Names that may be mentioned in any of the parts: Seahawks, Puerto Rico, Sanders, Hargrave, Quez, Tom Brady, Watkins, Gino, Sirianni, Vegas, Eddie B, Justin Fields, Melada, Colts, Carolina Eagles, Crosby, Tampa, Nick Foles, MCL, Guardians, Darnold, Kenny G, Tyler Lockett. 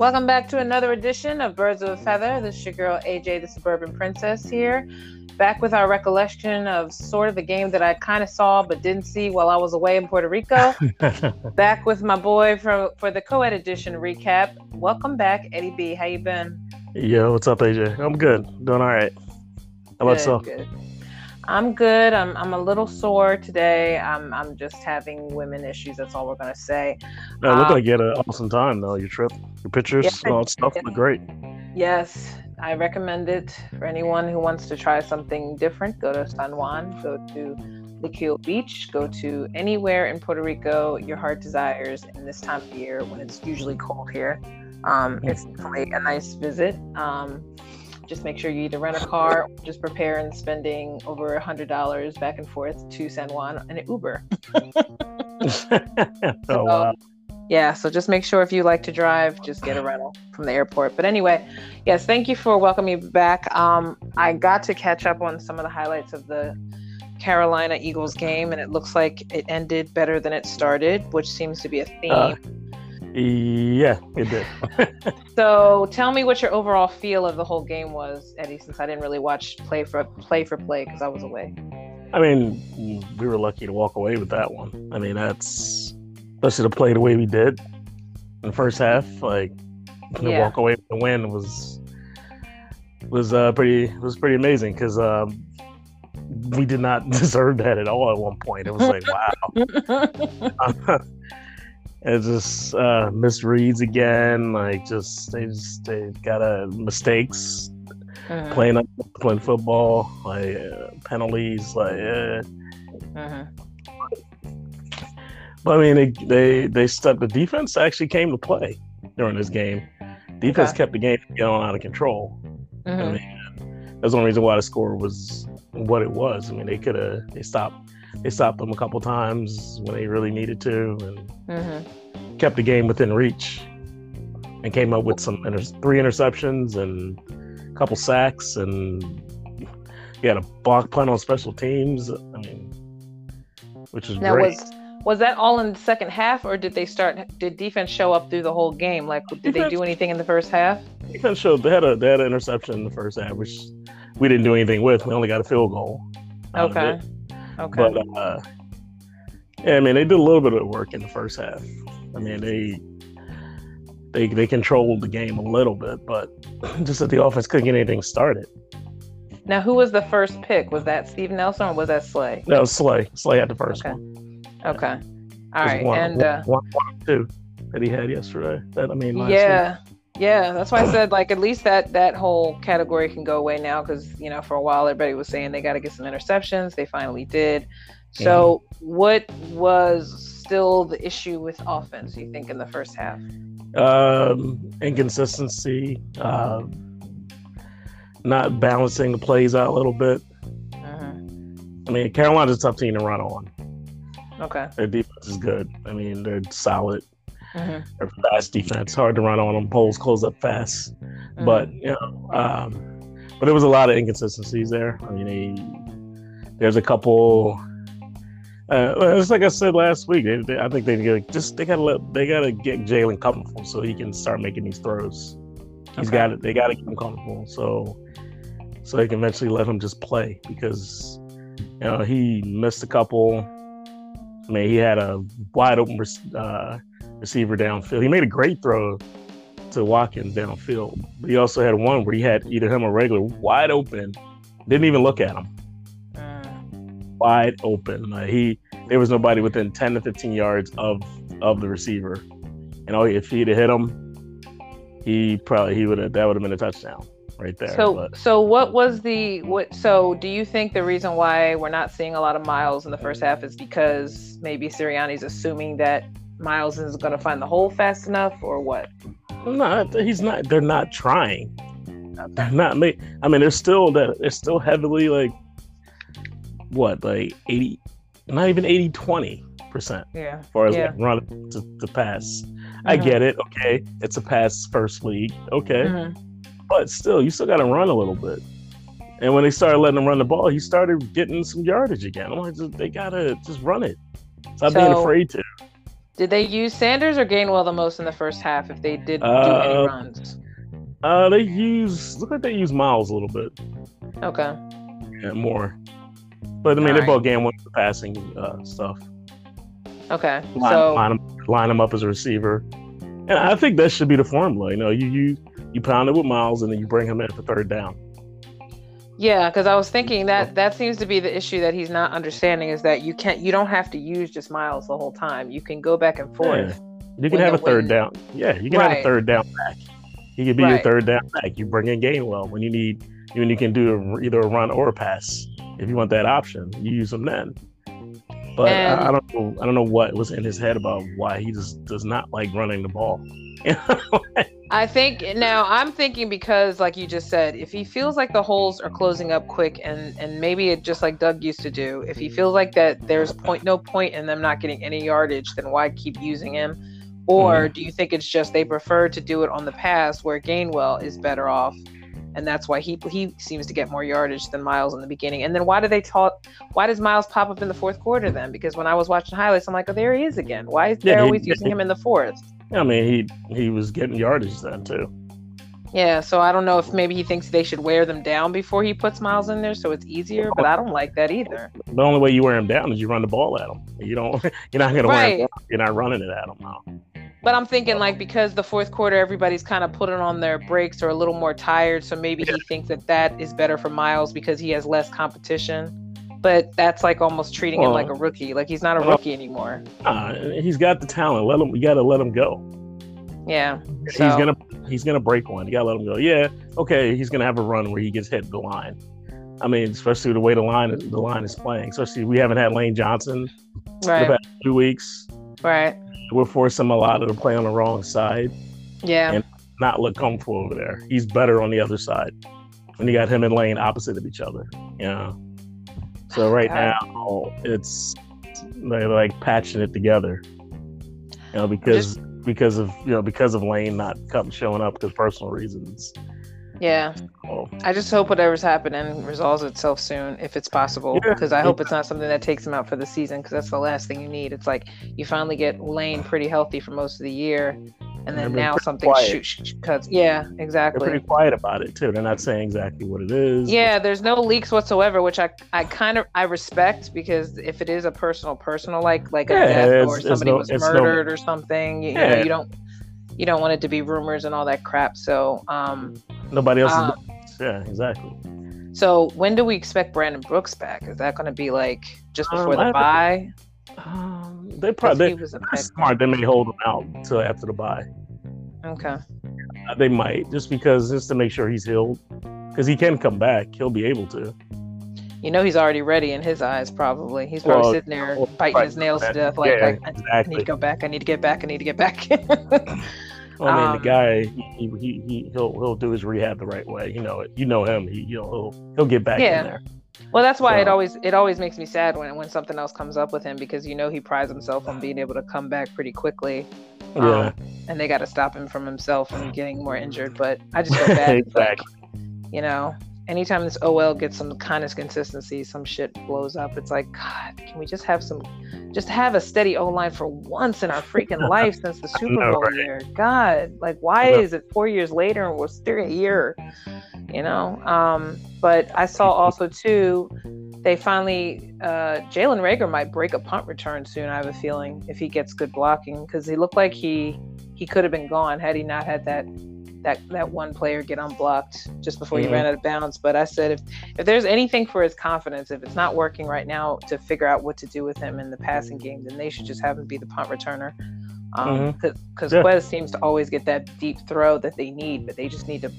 Welcome back to another edition of Birds of a Feather. This is your girl AJ, the Suburban Princess here, back with our recollection of sort of the game that I kind of saw but didn't see while I was away in Puerto Rico. Back with my boy for the co-ed edition recap. Welcome back, Eddie B. How you been? Yo, what's up, AJ? I'm good. Doing all right. How about yourself? Good. I'm good. I'm a little sore today. I'm just having women issues. That's all we're gonna say. No, it looked like you had an awesome time though. Your trip, your pictures, all that stuff looked great. Yes, I recommend it for anyone who wants to try something different. Go to San Juan. Go to Liquio Beach. Go to anywhere in Puerto Rico your heart desires in this time of year when it's usually cold here. It's definitely a nice visit. Just make sure you either rent a car or just prepare and spending over $100 back and forth to San Juan in an Uber. Wow. Yeah, so just make sure if you like to drive, just get a rental from the airport. But anyway, yes, thank you for welcoming me back. I got to catch up on some of the highlights of the Carolina Eagles game, and it looks like it ended better than it started, which seems to be a theme. Yeah, it did. So tell me what your overall feel of the whole game was, Eddie, since I didn't really watch play for play because I was away. I mean, we were lucky to walk away with that one. I mean, that's especially to play the way we did in the first half. Like to walk away with the win was pretty amazing because we did not deserve that at all. At one point, it was like wow. It's just misreads again. Like they got mistakes, playing undisciplined football, like penalties, like. But I mean, they stepped. The defense actually came to play during this game. Defense kept the game from going out of control. I mean, that's one reason why the score was what it was. I mean, they stopped them a couple times when they really needed to, and kept the game within reach, and came up with some three interceptions and a couple sacks, and you had a block punt on special teams. I mean, which was now great. Was that all in the second half, or did they start? Did defense show up through the whole game? Like, did they do anything in the first half? Defense showed. They had an interception in the first half, which we didn't do anything with. We only got a field goal. Okay. But, yeah, I mean, they did a little bit of work in the first half. I mean, they controlled the game a little bit, but just that the offense couldn't get anything started. Now, who was the first pick? Was that Steve Nelson or was that Slay? No, Slay. Slay had the first one. Okay. All right. One, two that he had yesterday. Last week. Yeah, that's why I said, like, at least that whole category can go away now because, you know, for a while everybody was saying they got to get some interceptions. They finally did. So what was still the issue with offense, you think, in the first half? Inconsistency, not balancing the plays out a little bit. I mean, Carolina's a tough team to run on. Okay. Their defense is good. I mean, they're solid. They're fast defense, hard to run on them. Poles close up fast, but you know, but there was a lot of inconsistencies there. I mean, there's a couple. It's like I said last week. I think they gotta get Jalen comfortable so he can start making these throws. They gotta get him comfortable so they can eventually let him just play because you know he missed a couple. I mean, he had a wide open. Receiver downfield. He made a great throw to Watkins downfield. But he also had one where he had either him or regular wide open, didn't even look at him. Wide open. Like there was nobody within 10 to 15 yards of the receiver. And if he'd have hit him, that would have been a touchdown right there. So do you think the reason why we're not seeing a lot of Miles in the first half is because maybe Sirianni's assuming that Miles is going to find the hole fast enough, or what? No, he's not. They're not trying. They're not. I mean, they're still that. They're still heavily like 80, not even 80-20%. Yeah. As far as run to pass, I get it. Okay, it's a pass first league. Okay, but still, you still got to run a little bit. And when they started letting him run the ball, he started getting some yardage again. I'm like, they gotta just run it. Stop being afraid to. Did they use Sanders or Gainwell the most in the first half if they did do any runs? They used Miles a little bit. Okay. Yeah, more. But I mean, they both Gainwell for passing stuff. Okay. Line him up as a receiver. And I think that should be the formula. You know, you pound it with Miles and then you bring him in for third down. Yeah, because I was thinking that seems to be the issue that he's not understanding is that you don't have to use just Miles the whole time. You can go back and forth. Yeah. You can have a third down. Yeah, you can have a third down back. He could be your third down back. You bring in Gainwell when you need, when you can do either a run or a pass. If you want that option, you use him then. But I don't know what was in his head about why he just does not like running the ball. I think now I'm thinking because, like you just said, if he feels like the holes are closing up quick and maybe it just like Doug used to do, if he feels like that there's no point in them not getting any yardage, then why keep using him? Or do you think it's just they prefer to do it on the pass where Gainwell is better off? And that's why he seems to get more yardage than Miles in the beginning. And then why does Miles pop up in the fourth quarter then? Because when I was watching highlights, I'm like, oh, there he is again. Why is they're always using him in the fourth? I mean, he was getting yardage then too. Yeah, so I don't know if maybe he thinks they should wear them down before he puts Miles in there, so it's easier. But I don't like that either. The only way you wear him down is you run the ball at him. You're not gonna wear him down. You're not running it at him now. But I'm thinking like because the fourth quarter everybody's kind of putting on their brakes or a little more tired, so maybe he thinks that is better for Miles because he has less competition. But that's like almost treating him like a rookie. Like he's not a rookie anymore. He's got the talent. You got to let him go. Yeah. So. He's gonna break one. You got to let him go. Yeah. Okay. He's gonna have a run where he gets hit the line. I mean, especially the way the line is playing. Especially we haven't had Lane Johnson the past 2 weeks. Right. We're forcing Melada to play on the wrong side. Yeah. And not look comfortable over there. He's better on the other side. When you got him and Lane opposite of each other. Yeah. So now it's like patching it together, because of Lane not showing up because personal reasons. Yeah, I just hope whatever's happening resolves itself soon if it's possible. Because I hope it's not something that takes him out for the season. Because that's the last thing you need. It's like you finally get Lane pretty healthy for most of the year, and then now something cuts. Yeah, exactly. They're pretty quiet about it too. They're not saying exactly what it is. Yeah, there's no leaks whatsoever, which I kind of respect because if it is a personal like a death or somebody was murdered or something, you know, you don't want it to be rumors and all that crap. So. Nobody else is back. Yeah, exactly. So when do we expect Brandon Brooks back? Is that going to be like just before the bye? They probably they're smart. They may hold him out until after the bye. Okay. They might just to make sure he's healed, because he can come back. He'll be able to. You know, he's already ready in his eyes. Probably he's probably sitting there biting his nails to death. I need to go back. I need to get back. I need to get back. I mean, the guy, he'll do his rehab the right way. You know him. He'll get back in there. Well, that's why it always makes me sad when something else comes up with him, because you know he prides himself on being able to come back pretty quickly. And they got to stop him from himself and getting more injured. But I just feel bad. Exactly. Like, you know, anytime this OL gets some kind of consistency, some shit blows up. It's like, God, can we just have a steady O-line for once in our freaking life since the Super Bowl year? God, like, why is it 4 years later and we're still here? You know? But I saw also, too, they finally, Jalen Reagor might break a punt return soon, I have a feeling, if he gets good blocking, because he looked like he could have been gone had he not had that one player get unblocked just before he ran out of bounds. But I said, if there's anything for his confidence, if it's not working right now to figure out what to do with him in the passing game, then they should just have him be the punt returner. Because Quez seems to always get that deep throw that they need, but they just need to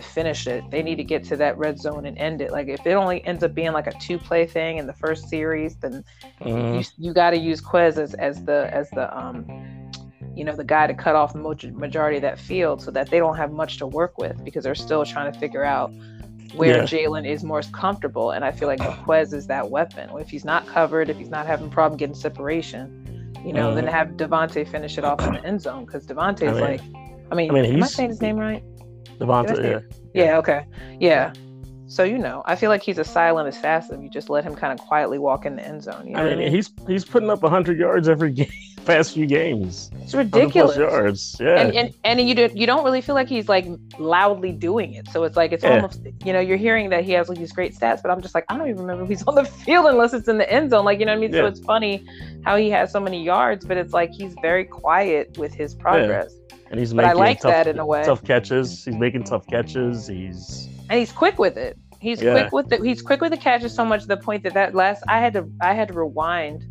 finish it. They need to get to that red zone and end it. Like if it only ends up being like a 2-play thing in the first series, then you got to use Quez as the guy to cut off the majority of that field so that they don't have much to work with, because they're still trying to figure out where Jalen is more comfortable. And I feel like Quez is that weapon. If he's not covered, if he's not having a problem getting separation, then have Devonta finish it off in the end zone, because Devonta's am I saying his name right? Devonta, yeah. Okay. Yeah. So, I feel like he's a silent assassin. You just let him kind of quietly walk in the end zone. You know? I mean, he's putting up 100 yards every game. past few games. It's ridiculous. Yards. Yeah. And you don't really feel like he's like loudly doing it. So it's like it's almost, you know, you're hearing that he has like these great stats, but I'm just like, I don't even remember if he's on the field unless it's in the end zone. Like, you know what I mean? Yeah. So it's funny how he has so many yards, but it's like he's very quiet with his progress. Yeah. And he's making tough catches. He's making tough catches. He's quick with it. He's quick with the catches so much to the point that last I had to rewind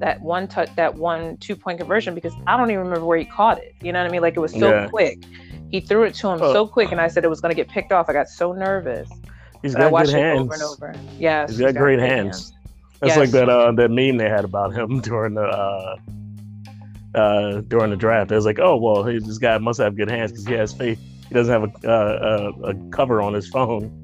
that one touch, that 1 2-point conversion, because I don't even remember where he caught it. You know what I mean? Like, it was so quick. He threw it to him so quick, and I said it was going to get picked off. I got so nervous. He's got good hands. Over and over. Yes, he's got great hands. That's like that meme they had about him during the draft. It was like, oh well, this guy must have good hands because he has faith. He doesn't have a cover on his phone.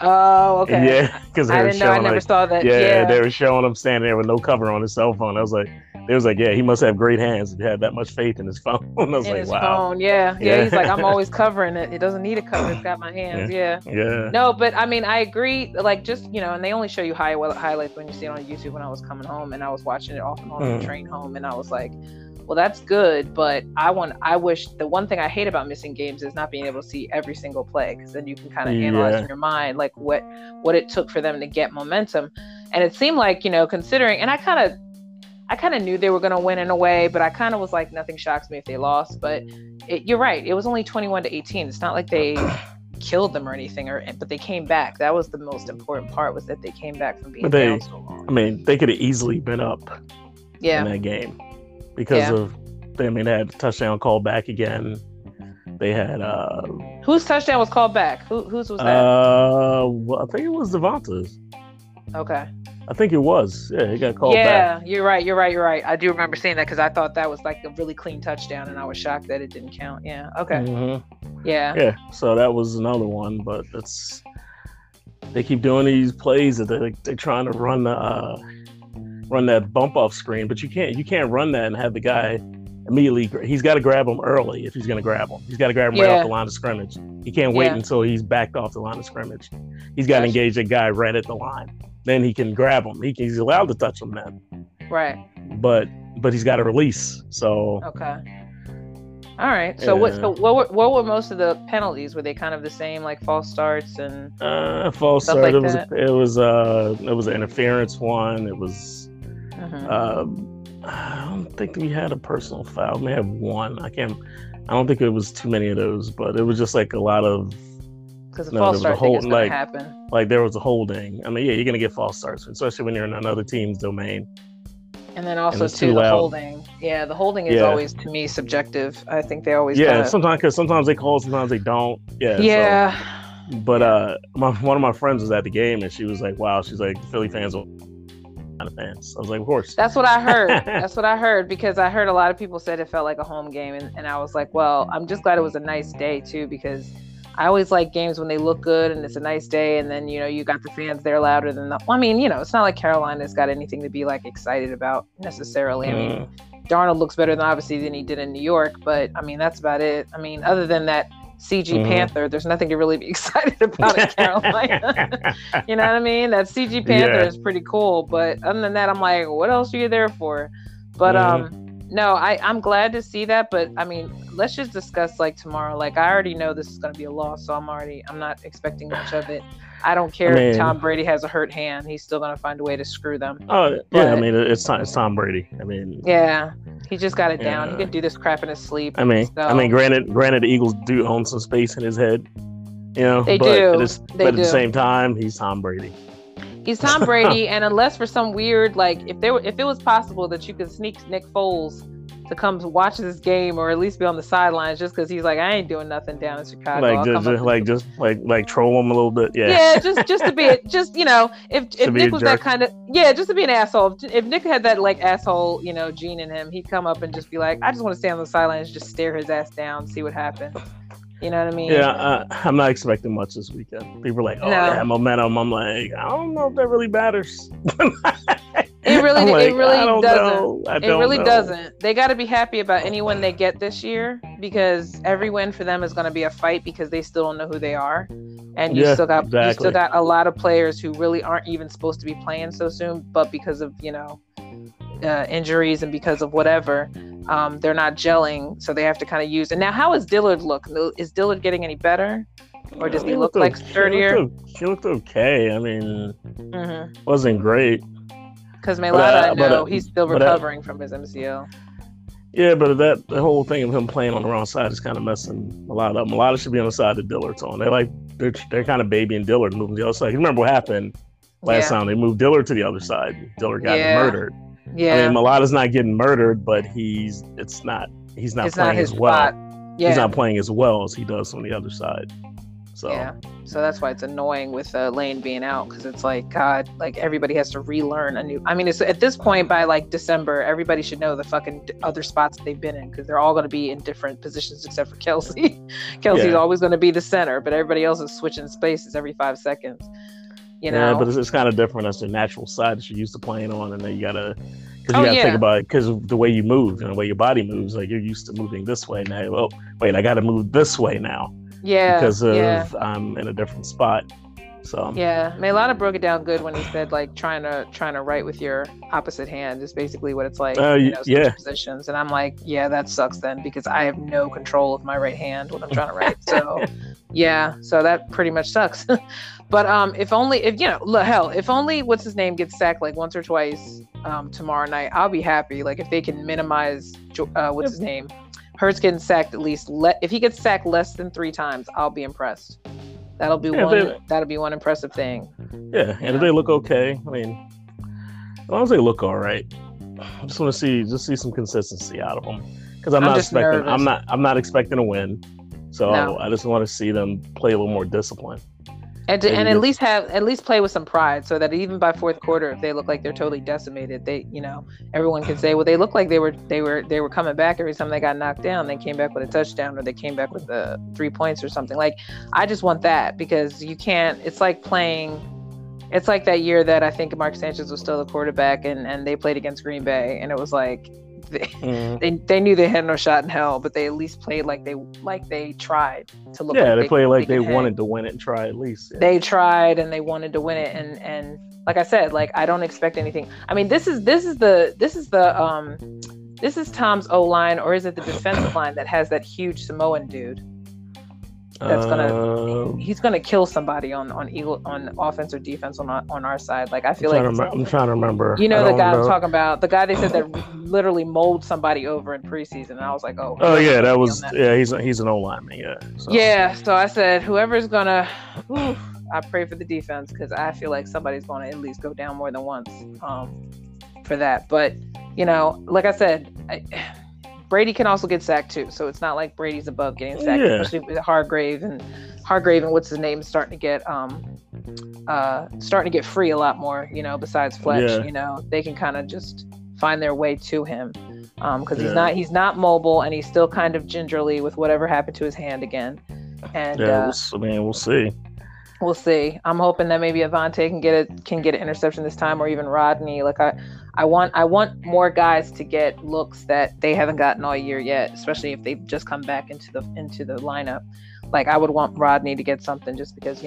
Oh, okay. Yeah, because I didn't know. I never saw that. Yeah, they were showing him standing there with no cover on his cell phone. I was like, they was like, yeah, he must have great hands if he had that much faith in his phone. I was like, wow. Yeah. He's like, I'm always covering it. It doesn't need a cover. It's got my hands. Yeah. No, but I mean, I agree. Like, just, you know, and they only show you highlights when you see it on YouTube. When I was coming home and I was watching it off and on the train home, and I was like, well, that's good, but I wish the one thing I hate about missing games is not being able to see every single play, because then you can kind of analyze in your mind like what it took for them to get momentum. And it seemed like, you know, considering, and I kind of knew they were going to win in a way, but I kind of was like, nothing shocks me if they lost. But you're right, it was only 21-18. It's not like they killed them or anything, but they came back. That was the most important part, was that they came back from being down so long. I mean, they could have easily been up in that game. Because they had touchdown called back again. They had whose touchdown was called back? Whose was that? Well, I think it was Devonta's. Okay. I think it was. Yeah, he got called back. Yeah, you're right. I do remember seeing that, because I thought that was like a really clean touchdown, and I was shocked that it didn't count. Yeah. Okay. Mm-hmm. Yeah. Yeah. So that was another one, but they keep doing these plays that they're trying to run the. Run that bump off screen, but you can't run that and have the guy immediately. He's got to grab him early if he's going to grab him. He's got to grab him right off the line of scrimmage. He can't wait until he's backed off the line of scrimmage. He's got to engage the guy right at the line. Then he can grab him. He's allowed to touch him then. Right. But he's got to release. So. Okay. All right. So what were most of the penalties? Were they kind of the same, like false starts and false stuff start, like that? It was an interference one. It was. I don't think we had a personal foul. We may have one. I don't think it was too many of those, but it was just like a lot of. Because the false start thing is going to happen. Like, there was a holding. I mean, yeah, you're going to get false starts, especially when you're in another team's domain. And then also too, the holding. Yeah, the holding is always, to me, subjective. I think they always. Yeah, sometimes they call, sometimes they don't. Yeah. Yeah. So, but one of my friends was at the game, and she was like, "Wow," she's like, "Philly fans will." Of fans. I was like, of course. That's what I heard because I heard a lot of people said it felt like a home game, and I was like, well, I'm just glad it was a nice day too, because I always like games when they look good and it's a nice day, and then, you know, you got the fans there louder than the. Well, I mean, you know, it's not like Carolina's got anything to be like excited about necessarily. I mean, Darnold looks better than he did in New York, but I mean, that's about it. I mean, other than that CG Panther, there's nothing to really be excited about in Carolina. You know what I mean? That CG Panther is pretty cool, but other than that, I'm like, what else are you there for? But no, I'm glad to see that. But I mean, let's just discuss like tomorrow. Like, I already know this is going to be a loss, so I'm not expecting much of it. I don't care if Tom Brady has a hurt hand; he's still going to find a way to screw them. Oh, yeah. I mean, it's Tom Brady. I mean, yeah, he just got it down. He can do this crap in his sleep. I mean, so. I mean, granted, the Eagles do own some space in his head. You know, but at the same time, he's Tom Brady. He's Tom Brady, and unless for some weird, like, if it was possible that you could sneak Nick Foles to come watch this game or at least be on the sidelines just because he's like, I ain't doing nothing down in Chicago. Like troll him a little bit. Yeah. Yeah, just to be just, you know, if Nick was that kind of just to be an asshole. If Nick had that like asshole, you know, gene in him, he'd come up and just be like, I just want to stay on the sidelines, just stare his ass down, see what happens. You know what I mean? Yeah, I'm not expecting much this weekend. People are like, oh, no. Yeah, momentum. I'm like, I don't know if that really matters. It really doesn't. They got to be happy about any win they get this year, because every win for them is going to be a fight, because they still don't know who they are, and you still got a lot of players who really aren't even supposed to be playing so soon, but because of injuries and because of whatever, they're not gelling, so they have to kind of use. And now, how is Dillard look? Is Dillard getting any better? Or does he look like sturdier? He looked okay. I mean, wasn't great. Because Melada, he's still recovering from his MCL. Yeah, but the whole thing of him playing on the wrong side is kind of messing a lot up. Melada should be on the side that Dillard's on. They're kind of babying Dillard and moving the other side. You remember what happened last time? They moved Dillard to the other side. Dillard got murdered. Yeah. I mean, Melada's not getting murdered, but he's not playing as well. Yeah. He's not playing as well as he does on the other side. So that's why it's annoying with Lane being out, because it's like, God, like everybody has to relearn a new. I mean, it's at this point by like December, everybody should know the fucking other spots that they've been in, because they're all going to be in different positions except for Kelsey. Kelsey's always going to be the center, but everybody else is switching spaces every 5 seconds. But it's kind of different. That's the natural side that you're used to playing on, and then you gotta, think about it, because the way you move and the way your body moves, like you're used to moving this way now. Oh, wait, I gotta move this way now. Yeah, because of I'm in a different spot. So yeah, Melada broke it down good when he said like trying to write with your opposite hand is basically what it's like. Positions, and I'm like, yeah, that sucks then, because I have no control of my right hand when I'm trying to write. So. Yeah, so that pretty much sucks. But if only what's his name gets sacked like once or twice tomorrow night, I'll be happy. Like if they can minimize what's his name, Hurts getting sacked at least. If he gets sacked less than 3 times, I'll be impressed. That'll be one impressive thing. Yeah, and if they look okay, I mean, as long as they look all right, I just want to see some consistency out of them, because I'm not expecting a win. So I just want to see them play a little more discipline, and at least play with some pride, so that even by fourth quarter, if they look like they're totally decimated, everyone can say, well, they look like they were coming back every time they got knocked down. They came back with a touchdown, or they came back with the 3 points or something. Like, I just want that, because you can't. It's like playing. It's like that year that I think Mark Sanchez was still the quarterback, and they played against Green Bay, and it was like. They knew they had no shot in hell, but they at least played like they tried to look. Yeah, they played like they wanted to win it and try at least. Yeah. They tried and they wanted to win it, and like I said, like I don't expect anything. I mean, this is Tom's O-line, or is it the defensive line that has that huge Samoan dude? That's gonna he's gonna kill somebody on offense or defense on our side. Like I feel I'm trying to remember. I'm talking about, the guy they said that literally molded somebody over in preseason, and I was like, he's an O-lineman, yeah. So. Yeah, so I said whoever's gonna, I pray for the defense, because I feel like somebody's gonna at least go down more than once for that. But like I said. Brady can also get sacked too, so it's not like Brady's above getting sacked, especially with Hargrave and what's his name starting to get free a lot more, besides Fletch, they can kind of just find their way to him, because he's not mobile, and he's still kind of gingerly with whatever happened to his hand again. And we'll see. We'll see. I'm hoping that maybe Avante can get an interception this time, or even Rodney. Like I want more guys to get looks that they haven't gotten all year yet, especially if they've just come back into the lineup. Like I would want Rodney to get something, just because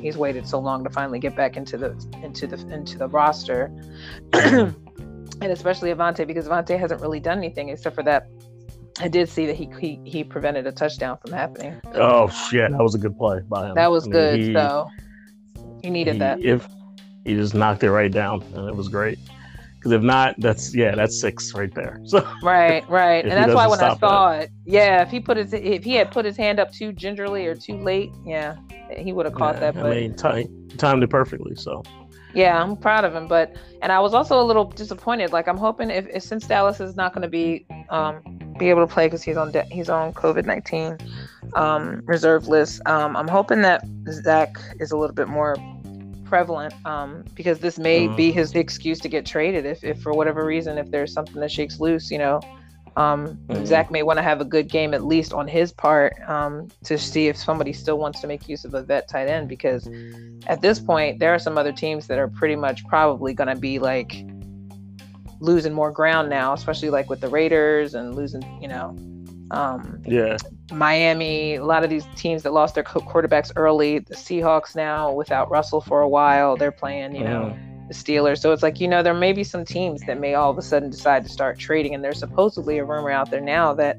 he's waited so long to finally get back into the roster, and especially Avante, because Avante hasn't really done anything except for that. I did see that he prevented a touchdown from happening. Oh shit, that was a good play by him. That was good. He needed that. If he just knocked it right down, and it was great. Because if not, that's 6 right there. So right, and that's why when I saw it, if he had put his hand up too gingerly or too late, he would have caught that. But I mean, timed it perfectly. So. Yeah, I'm proud of him, and I was also a little disappointed. Like I'm hoping if since Dallas is not going to be able to play because he's on COVID-19 reserve list, I'm hoping that Zach is a little bit more prevalent, because this may be his excuse to get traded if for whatever reason, if there's something that shakes loose, Zach may want to have a good game at least on his part, to see if somebody still wants to make use of a vet tight end, because at this point there are some other teams that are pretty much probably going to be like losing more ground now, especially like with the Raiders and losing, you know, Miami, a lot of these teams that lost their quarterbacks early, the Seahawks now without Russell for a while, they're playing, you know, the Steelers. So it's like, you know, there may be some teams that may all of a sudden decide to start trading. And there's supposedly a rumor out there now that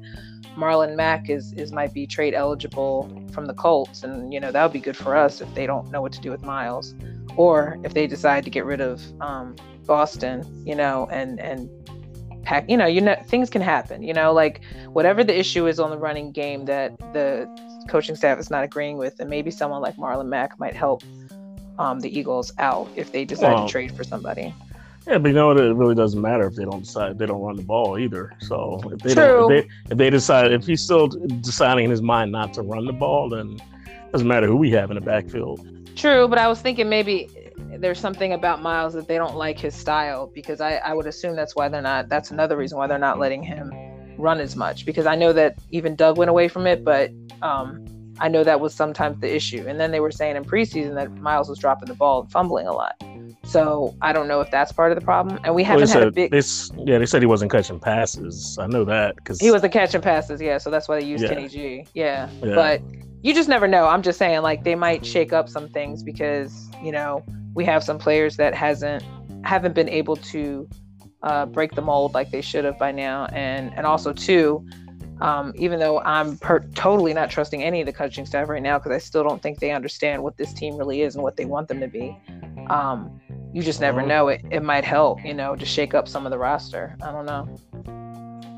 Marlon Mack is might be trade eligible from the Colts. And, you know, that would be good for us if they don't know what to do with Miles, or if they decide to get rid of Boston, you know, and pack, you know, things can happen, you know, like whatever the issue is on the running game that the coaching staff is not agreeing with. And maybe someone like Marlon Mack might help the Eagles out if they decide to trade for somebody. Yeah, but you know what? It really doesn't matter if they don't decide. They don't run the ball either. So if they don't, if they decide, if he's still deciding in his mind not to run the ball, then it doesn't matter who we have in the backfield. True, but I was thinking maybe there's something about Miles that they don't like his style, because I would assume that's why they're not. That's another reason why they're not letting him run as much, because I know that even Doug went away from it, but I know that was sometimes the issue. And then they were saying in preseason that Miles was dropping the ball and fumbling a lot. So I don't know if that's part of the problem. And we haven't had a big... They said he wasn't catching passes. I know that. Cause... He wasn't catching passes, yeah. So that's why they used Kenny G. Yeah. But you just never know. I'm just saying, like, they might shake up some things because, you know, we have some players that haven't been able to break the mold like they should have by now. And also, too... even though I'm totally not trusting any of the coaching staff right now, because I still don't think they understand what this team really is and what they want them to be. You just never know. It might help, you know, to shake up some of the roster. I don't know.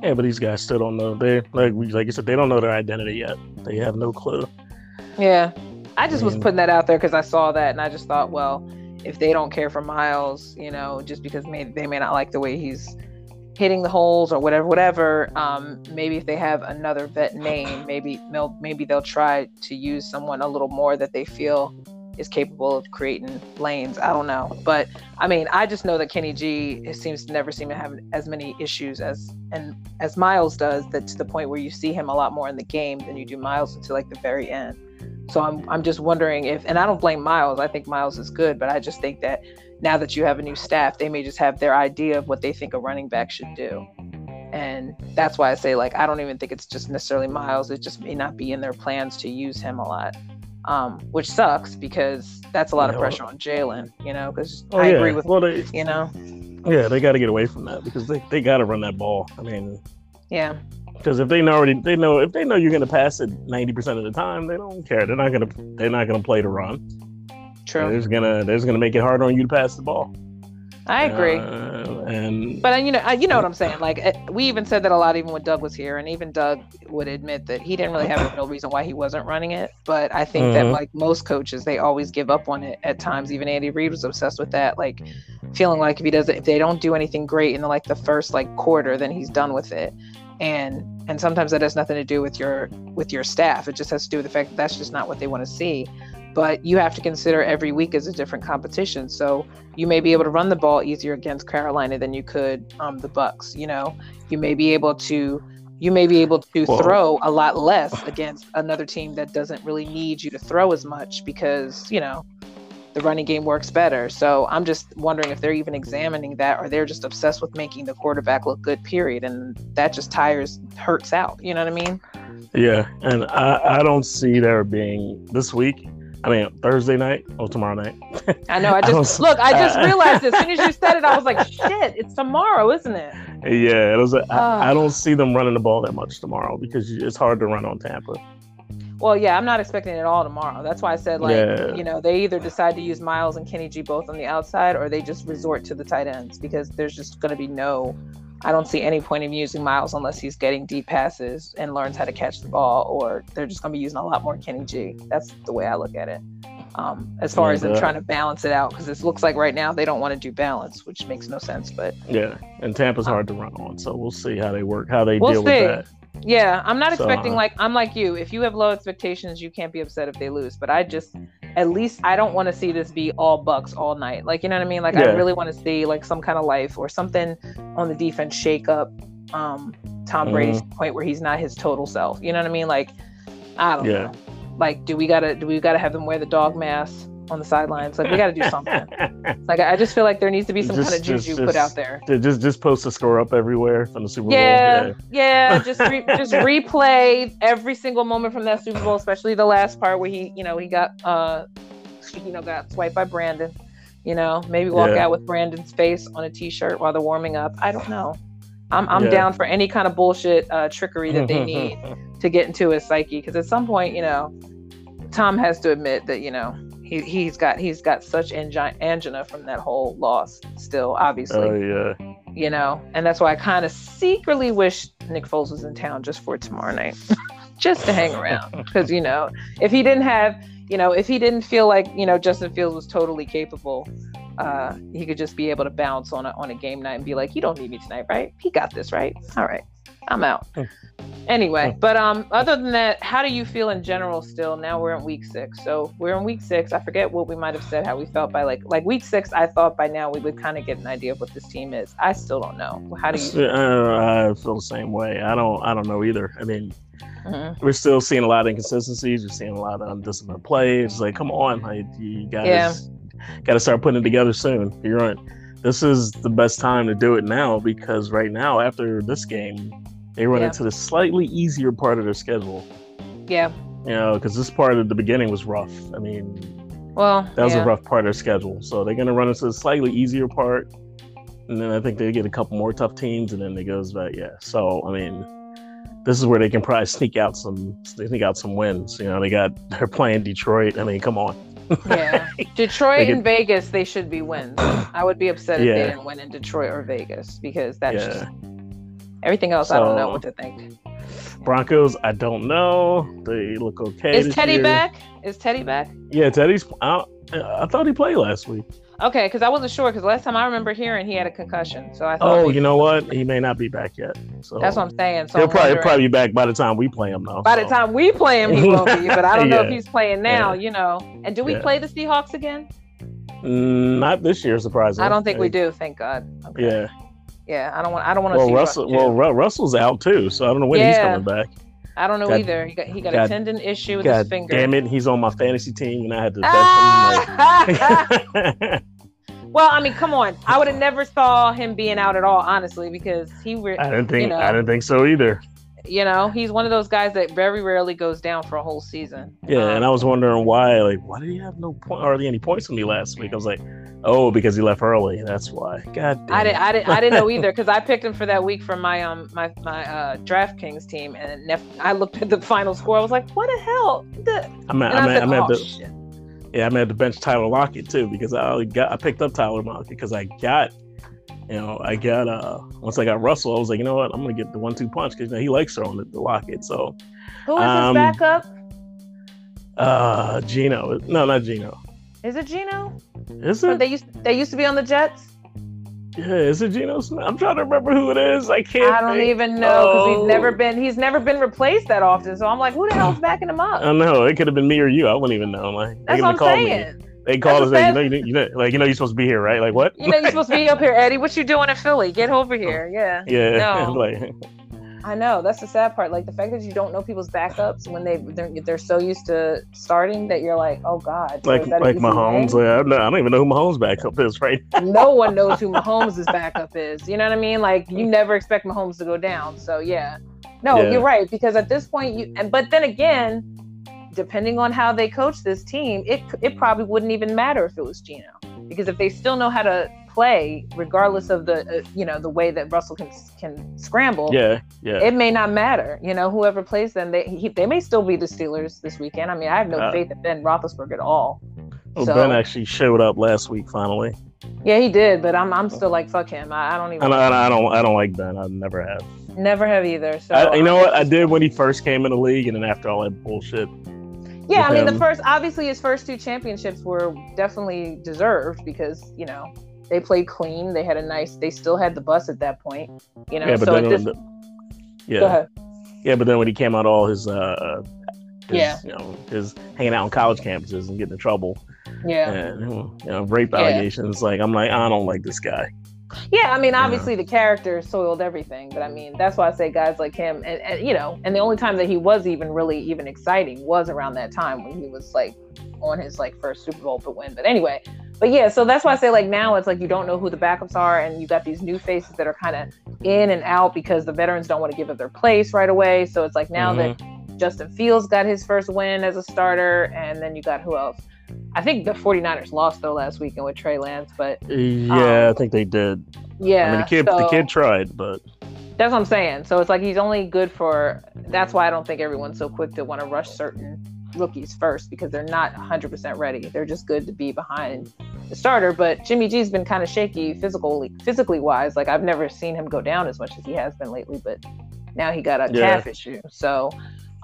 Yeah, but these guys still don't know. They like you said, they don't know their identity yet. They have no clue. Yeah, I just was putting that out there because I saw that and I just thought, well, if they don't care for Miles, you know, just because they may not like the way he's hitting the holes or whatever. Maybe if they have another vet name, maybe they'll try to use someone a little more that they feel is capable of creating lanes. I don't know, but I mean, I just know that Kenny G never seems to have as many issues as Miles does. That to the point where you see him a lot more in the game than you do Miles until like the very end. So I'm just wondering if, and I don't blame Miles. I think Miles is good, but I just think that now that you have a new staff, they may just have their idea of what they think a running back should do. And that's why I say, like, I don't even think it's just necessarily Miles. It just may not be in their plans to use him a lot, which sucks because that's a lot of pressure on Jalen, you know, because I agree with, you know. Yeah, they got to get away from that because they got to run that ball. I mean. Yeah. Because if they know you're going to pass it 90% of the time, they don't care. They're not going to play to run. True. They're just gonna make it hard on you to pass the ball. I agree. But you know what I'm saying. Like we even said that a lot, even when Doug was here, and even Doug would admit that he didn't really have a real reason why he wasn't running it. But I think that like most coaches, they always give up on it at times. Even Andy Reid was obsessed with that, like feeling like if they don't do anything great in like the first like quarter, then he's done with it. And sometimes that has nothing to do with your staff. It just has to do with the fact that that's just not what they want to see. But you have to consider every week is a different competition. So you may be able to run the ball easier against Carolina than you could the Bucs. You know, you may be able to throw a lot less against another team that doesn't really need you to throw as much because, you know, the running game works better. So I'm just wondering if they're even examining that, or they're just obsessed with making the quarterback look good, period. And that just hurts out. You know what I mean? Yeah. And I don't see there being this week. I mean, Thursday night or tomorrow night. I know. I just realized as soon as you said it, I was like, shit, it's tomorrow, isn't it? Yeah. It was. I don't see them running the ball that much tomorrow because it's hard to run on Tampa. Well, yeah, I'm not expecting it all tomorrow. That's why I said, like, you know, they either decide to use Miles and Kenny G both on the outside, or they just resort to the tight ends because there's just going to be I don't see any point in using Miles unless he's getting deep passes and learns how to catch the ball, or they're just going to be using a lot more Kenny G. That's the way I look at it. As far as them trying to balance it out, because it looks like right now they don't want to do balance, which makes no sense. But yeah, and Tampa's hard to run on, so we'll see how they deal with that. Yeah, I'm not expecting I'm like you. If you have low expectations, you can't be upset if they lose. But at least I don't want to see this be all Bucks all night. Like, you know what I mean? Like, I really want to see like some kind of life or something on the defense shake up Tom Brady's point where he's not his total self. You know what I mean? Like, I don't know. Like, do we gotta have them wear the dog mask? on the sidelines. Like, we got to do something. Like, I just feel like there needs to be some kind of juju put out there. Just post a score up everywhere from the Super Bowl. Yeah. Just replay every single moment from that Super Bowl, especially the last part where he got swiped by Brandon. You know, maybe walk out with Brandon's face on a T-shirt while they're warming up. I don't know. I'm down for any kind of bullshit trickery that they need to get into his psyche. Because at some point, you know, Tom has to admit that, you know, he's got such angina from that whole loss still, obviously. Oh, yeah. You know, and that's why I kind of secretly wish Nick Foles was in town just for tomorrow night. Just to hang around. Because, you know, if he didn't feel like, you know, Justin Fields was totally capable, he could just be able to bounce on a game night and be like, you don't need me tonight, right? He got this, right? All right, I'm out. Anyway, but other than that, how do you feel in general still? Now we're in week six. So we're in week six. I forget what we might have said, how we felt by like week six. I thought by now we would kind of get an idea of what this team is. I still don't know. How do you feel? I feel the same way. I don't know either. I mean, we're still seeing a lot of inconsistencies. We're seeing a lot of undisciplined plays. It's like, come on, like, you guys got to start putting it together soon. You're right. This is the best time to do it now, because right now, after this game, they run into the slightly easier part of their schedule. Yeah. You know, because this part of the beginning was rough. I mean, that was a rough part of their schedule. So they're going to run into the slightly easier part, and then I think they get a couple more tough teams, and then it goes back. Yeah. So, I mean, this is where they can probably sneak out some wins. You know, they're playing Detroit. I mean, come on. Yeah, Detroit and Vegas, they should be wins. I would be upset if they didn't win in Detroit or Vegas, because that's just everything else. So, I don't know what to think. Broncos, I don't know. They look okay. Is Teddy back? Is Teddy back? Yeah, Teddy's. I thought he played last week. Okay, because I wasn't sure. Because last time I remember hearing, he had a concussion. So I thought. Oh, you know what? He may not be back yet. So that's what I'm saying. So he'll probably be back by the time we play him, though. By the time we play him, he won't be. But I don't know if he's playing now. You know. And do we play the Seahawks again? Not this year, surprisingly. I don't think we do. Thank God. Okay. Yeah. Yeah, I don't want to. Well, Russell's out too, so I don't know when he's coming back. I don't know either. He got a tendon issue with his finger. Damn it, he's on my fantasy team, and I had to bench him. Well, I mean, come on. I would have never saw him being out at all, honestly, because I didn't think so either. You know, he's one of those guys that very rarely goes down for a whole season. Yeah, and I was wondering why did he have no point, hardly any points with me last week? I was like, oh, because he left early. That's why. God damn. I didn't know either, because I picked him for that week for my my DraftKings team, and I looked at the final score. I was like, what the hell? I'm at the bench Tyler Lockett too, because I picked up Tyler Lockett because once I got Russell, I was like, you know what? I'm going to get the 1-2 punch, because he likes throwing the Lockett. So, who is his backup? Gino. No, not Gino. Is it Gino? Is it? Or they used to be on the Jets? Yeah, is it Gino Smith? I'm trying to remember who it is. I don't even know, because he's never been replaced that often. So I'm like, who the hell's backing him up? I don't know. It could have been me or you. I wouldn't even know. Like, that's what I'm saying. They called us like, you're supposed to be here, right? Like, what? You know, you're supposed to be up here, Eddie. What you doing in Philly? Get over here. Yeah. Yeah. No. I know. That's the sad part. Like, the fact that you don't know people's backups when they're so used to starting that you're like, oh, God. Like Mahomes. I don't even know who Mahomes' backup is right now. No one knows who Mahomes' backup is. You know what I mean? Like, you never expect Mahomes to go down. So, yeah. No, you're right. Because at this point, but then again, depending on how they coach this team, it probably wouldn't even matter if it was Gino, because if they still know how to play, regardless of the the way that Russell can scramble, it may not matter. You know, whoever plays them, they may still be the Steelers this weekend. I mean, I have no faith in Ben Roethlisberger at all. Well, Ben actually showed up last week finally. Yeah, he did, but I'm still like, fuck him. I don't like Ben. I never have. Never have either. So I did when he first came in the league, and then after all that bullshit. Yeah, I mean, his first two championships were definitely deserved, because, you know, they played clean. They had they still had the bus at that point, you know. Yeah, but then when he came out, all his hanging out on college campuses and getting in trouble. Yeah. And, rape allegations. Like, I'm like, I don't like this guy. Yeah, I mean, obviously the character soiled everything, but I mean, that's why I say guys like him, and you know, and the only time that he was even really even exciting was around that time when he was like on his like first Super Bowl to win. But anyway, but yeah, so that's why I say like now it's like you don't know who the backups are, and you got these new faces that are kind of in and out because the veterans don't want to give up their place right away. So it's like now that Justin Fields got his first win as a starter, and then you got who else? I think the 49ers lost though last weekend with Trey Lance, but yeah, I think they did. Yeah, I mean the kid tried, but that's what I'm saying. So it's like he's only good for. That's why I don't think everyone's so quick to want to rush certain rookies first because they're not 100% ready. They're just good to be behind the starter. But Jimmy G's been kind of shaky physically wise. Like I've never seen him go down as much as he has been lately, but now he got a calf issue. So.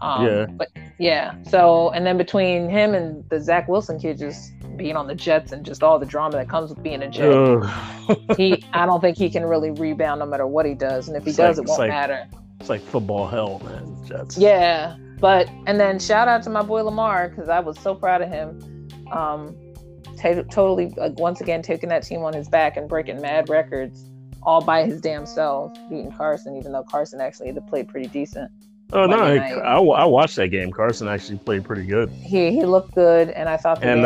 So, and then between him and the Zach Wilson kid just being on the Jets and just all the drama that comes with being a Jet, I don't think he can really rebound no matter what he does. And if it won't matter. It's like football hell, man. Jets. Yeah. But, and then shout out to my boy Lamar, because I was so proud of him. Totally, once again, taking that team on his back and breaking mad records all by his damn self, beating Carson, even though Carson actually played pretty decent. Oh no! I watched that game. Carson actually played pretty good. He looked good, and I thought. And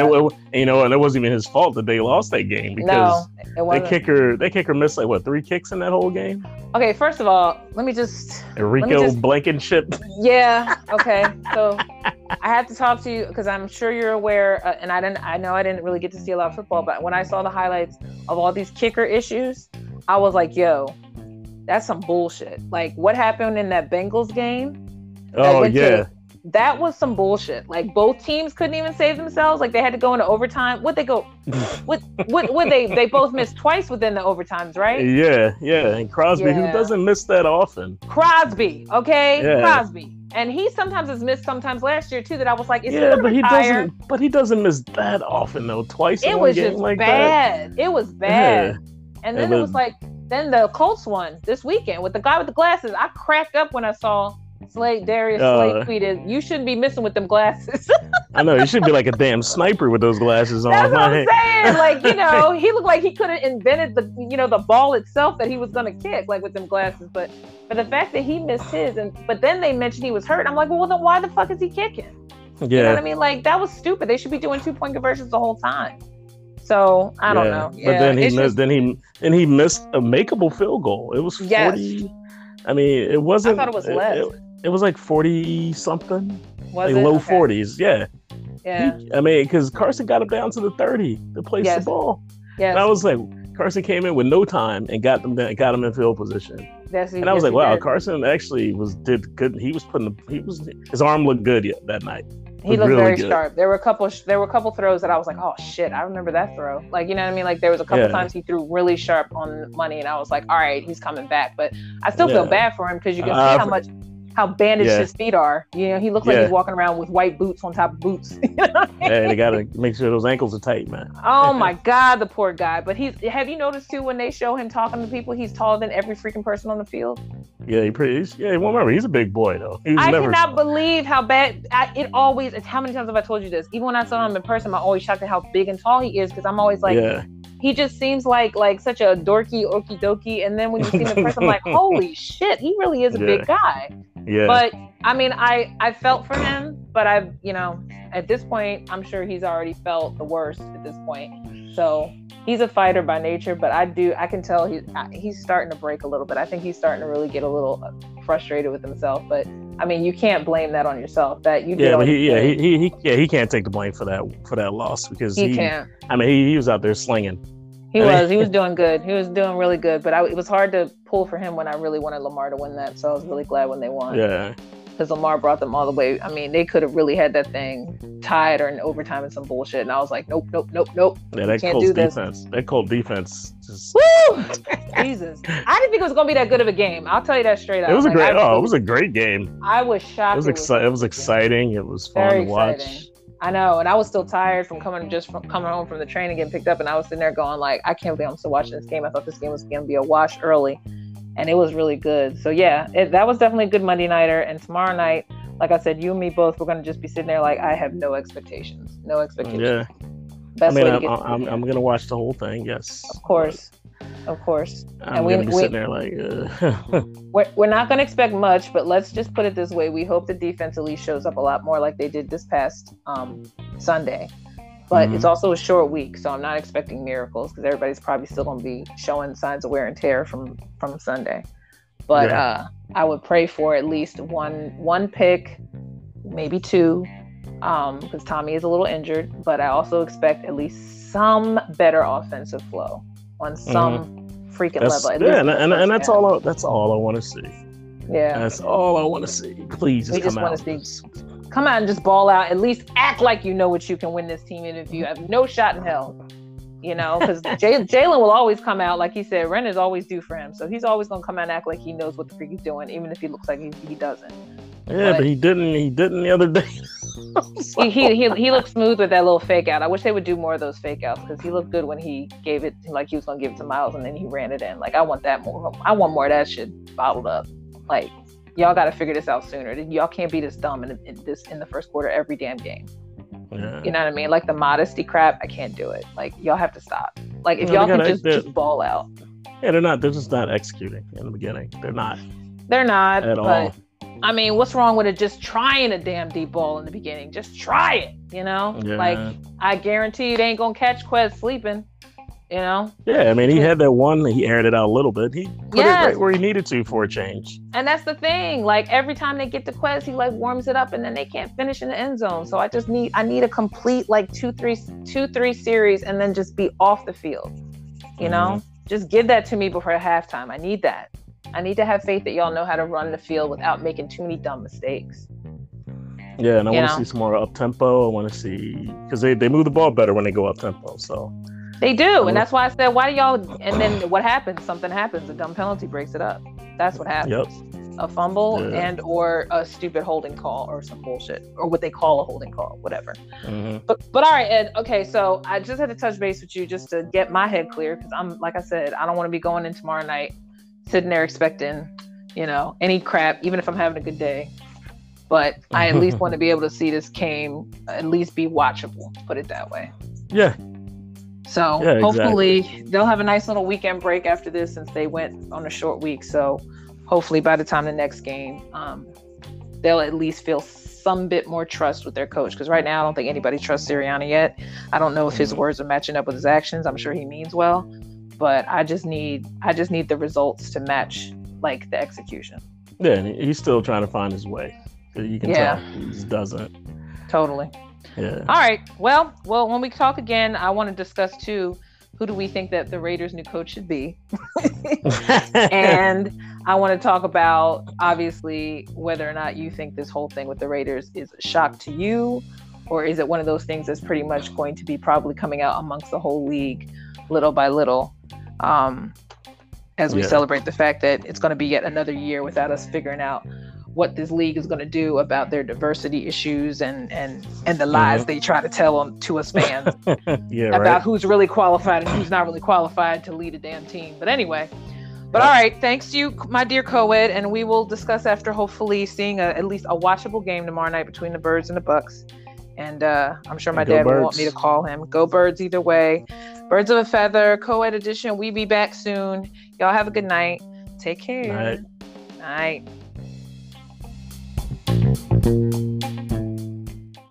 it wasn't even his fault that they lost that game because the kicker missed like what 3 kicks in that whole game. Okay, first of all, let me just Blankenship. Yeah. Okay. So I had to talk to you because I'm sure you're aware, and I know I didn't really get to see a lot of football, but when I saw the highlights of all these kicker issues, I was like, yo. That's some bullshit. Like what happened in that Bengals game? Oh yeah, that was some bullshit. Like both teams couldn't even save themselves. Like they had to go into overtime. They both missed twice within the overtimes, right? Yeah. And Crosby, who doesn't miss that often? Crosby, okay, yeah. Crosby, and he sometimes is missed. Sometimes last year too, that I was like, But he doesn't. But he doesn't miss that often though. Twice. It was just bad. It was bad. And then it was like. Then the Colts won this weekend with the guy with the glasses. I cracked up when I saw Darius Slay tweeted, "You shouldn't be missing with them glasses." I know you should be like a damn sniper with those glasses on. That's what I'm saying. Like you know, he looked like he could have invented the ball itself that he was gonna kick like with them glasses. But for the fact that he missed his, but then they mentioned he was hurt. I'm like, well, then why the fuck is he kicking? Yeah, you know what I mean, like that was stupid. They should be doing 2-point conversions the whole time. So I don't know. Yeah, but then he missed. Then he missed a makeable field goal. It was 40. Yes. I mean, it wasn't. I thought it was less. It was like 40 something. Was like it? Low okay. 40s. Yeah. Yeah. I mean, because Carson got him down to the 30 to place the ball. Yes. And I was like, Carson came in with no time and got him in field position. And I was like, wow, Carson actually did good. He was his arm looked good that night. He looked really very good. Sharp. There were a couple throws that I was like, oh shit, I remember that throw. Like, you know what I mean? Like there was a couple times he threw really sharp on money and I was like, all right, he's coming back. But I still feel bad for him because you can see how bandaged his feet are. You know, he looks like he's walking around with white boots on top of boots. You know what I mean? Yeah, they gotta make sure those ankles are tight, man. Oh my God, the poor guy. But have you noticed too when they show him talking to people, he's taller than every freaking person on the field? Yeah, remember, he's a big boy though. I cannot believe how bad how many times have I told you this? Even when I saw him in person, I'm always shocked at how big and tall he is because I'm always like, he just seems like such a dorky, okie dokie. And then when you see him in person, I'm like, holy shit, he really is a big guy. Yeah. But I mean, I felt for him, but at this point, I'm sure he's already felt the worst at this point. So he's a fighter by nature, but I can tell he's starting to break a little bit. I think he's starting to really get a little frustrated with himself. But I mean, you can't blame that on yourself. That you yeah, but he can't take the blame for that loss because he can't. I mean, he was out there slinging. He was doing good. He was doing really good. But it was hard to pull for him when I really wanted Lamar to win that. So I was really glad when they won. Yeah. Because Lamar brought them all the way. I mean, they could have really had that thing tied or in overtime and some bullshit. And I was like, nope. Yeah, that Colts defense. That Colts defense. Just... Woo! Jesus. I didn't think it was going to be that good of a game. I'll tell you that straight up. It was it was a great game. I was shocked. It was exciting. It was fun to watch. Exciting. I know, and I was still tired from coming home from the train and getting picked up, and I was sitting there going like, I can't believe I'm still watching this game. I thought this game was going to be a wash early, and it was really good. So yeah, that was definitely a good Monday nighter, and tomorrow night, like I said, you and me both, we're going to just be sitting there like, I have no expectations. No expectations. Yeah. Best way to get I'm going to watch the whole thing, yes. Of course. of course. I'm going to be sitting there like... We're not going to expect much, but let's just put it this way. We hope the defense at least shows up a lot more like they did this past Sunday. But it's also a short week, so I'm not expecting miracles because everybody's probably still going to be showing signs of wear and tear from Sunday. But I would pray for at least one pick, maybe two, because Tommy is a little injured. But I also expect at least some better offensive flow on some freaking level. At least that's all I want to see. Yeah, that's all I want to see. Please, just come out. Come out and just ball out. At least act like you know what you can win this team. And if you have no shot in hell, you know, because Jalen will always come out. Like he said, Ren is always due for him. So he's always going to come out and act like he knows what the freak he's doing, even if he looks like he doesn't. Yeah, but he didn't the other day. So. He looked smooth with that little fake out. I wish they would do more of those fake outs because he looked good when he gave it, like he was going to give it to Miles and then he ran it in. Like, I want that more. I want more of that shit bottled up. Like, y'all got to figure this out sooner. Y'all can't be this dumb in the first quarter every damn game. Yeah. You know what I mean? Like the modesty crap, I can't do it. Like y'all have to stop. Like if y'all can just ball out. Yeah, they're not. They're just not executing in the beginning. They're not at all. I mean, what's wrong with it? Just trying a damn deep ball in the beginning. Just try it. You know? Yeah. Like I guarantee you, they ain't gonna catch Quez sleeping. You know? Yeah, I mean, he had that one. He aired it out a little bit. He put it right where he needed to for a change. And that's the thing. Like every time they get to Quez, he like warms it up, and then they can't finish in the end zone. So I need a complete like 2-3 series, and then just be off the field. You know, just give that to me before halftime. I need that. I need to have faith that y'all know how to run the field without making too many dumb mistakes. Yeah, and I want to see some more up tempo. I want to see because they move the ball better when they go up tempo. So. They do, and that's why I said, why do y'all... And then what happens? Something happens. A dumb penalty breaks it up. That's what happens. Yep. A fumble and or a stupid holding call or some bullshit or what they call a holding call, whatever. Mm-hmm. But all right, Ed, okay, so I just had to touch base with you just to get my head clear because I'm, like I said, I don't want to be going in tomorrow night sitting there expecting, you know, any crap, even if I'm having a good day. But I at least want to be able to see this game at least be watchable, put it that way. Yeah. So hopefully they'll have a nice little weekend break after this since they went on a short week. So hopefully by the time the next game, they'll at least feel some bit more trust with their coach. Because right now I don't think anybody trusts Sirianni yet. I don't know if his words are matching up with his actions. I'm sure he means well. But I just need the results to match like the execution. Yeah, and he's still trying to find his way. You can tell he just doesn't. Totally. Yeah. All right. Well, when we talk again, I want to discuss too, who do we think that the Raiders' new coach should be? And I want to talk about, obviously, whether or not you think this whole thing with the Raiders is a shock to you, or is it one of those things that's pretty much going to be probably coming out amongst the whole league little by little, as we celebrate the fact that it's going to be yet another year without us figuring out what this league is going to do about their diversity issues and the lies they try to tell to us fans about who's really qualified and who's not really qualified to lead a damn team. But anyway, all right. Thanks to you, my dear co-ed. And we will discuss after hopefully seeing at least a watchable game tomorrow night between the Birds and the Bucks. And I'm sure my dad will want me to call him. Go Birds either way. Birds of a Feather, co-ed edition. We be back soon. Y'all have a good night. Take care. Night.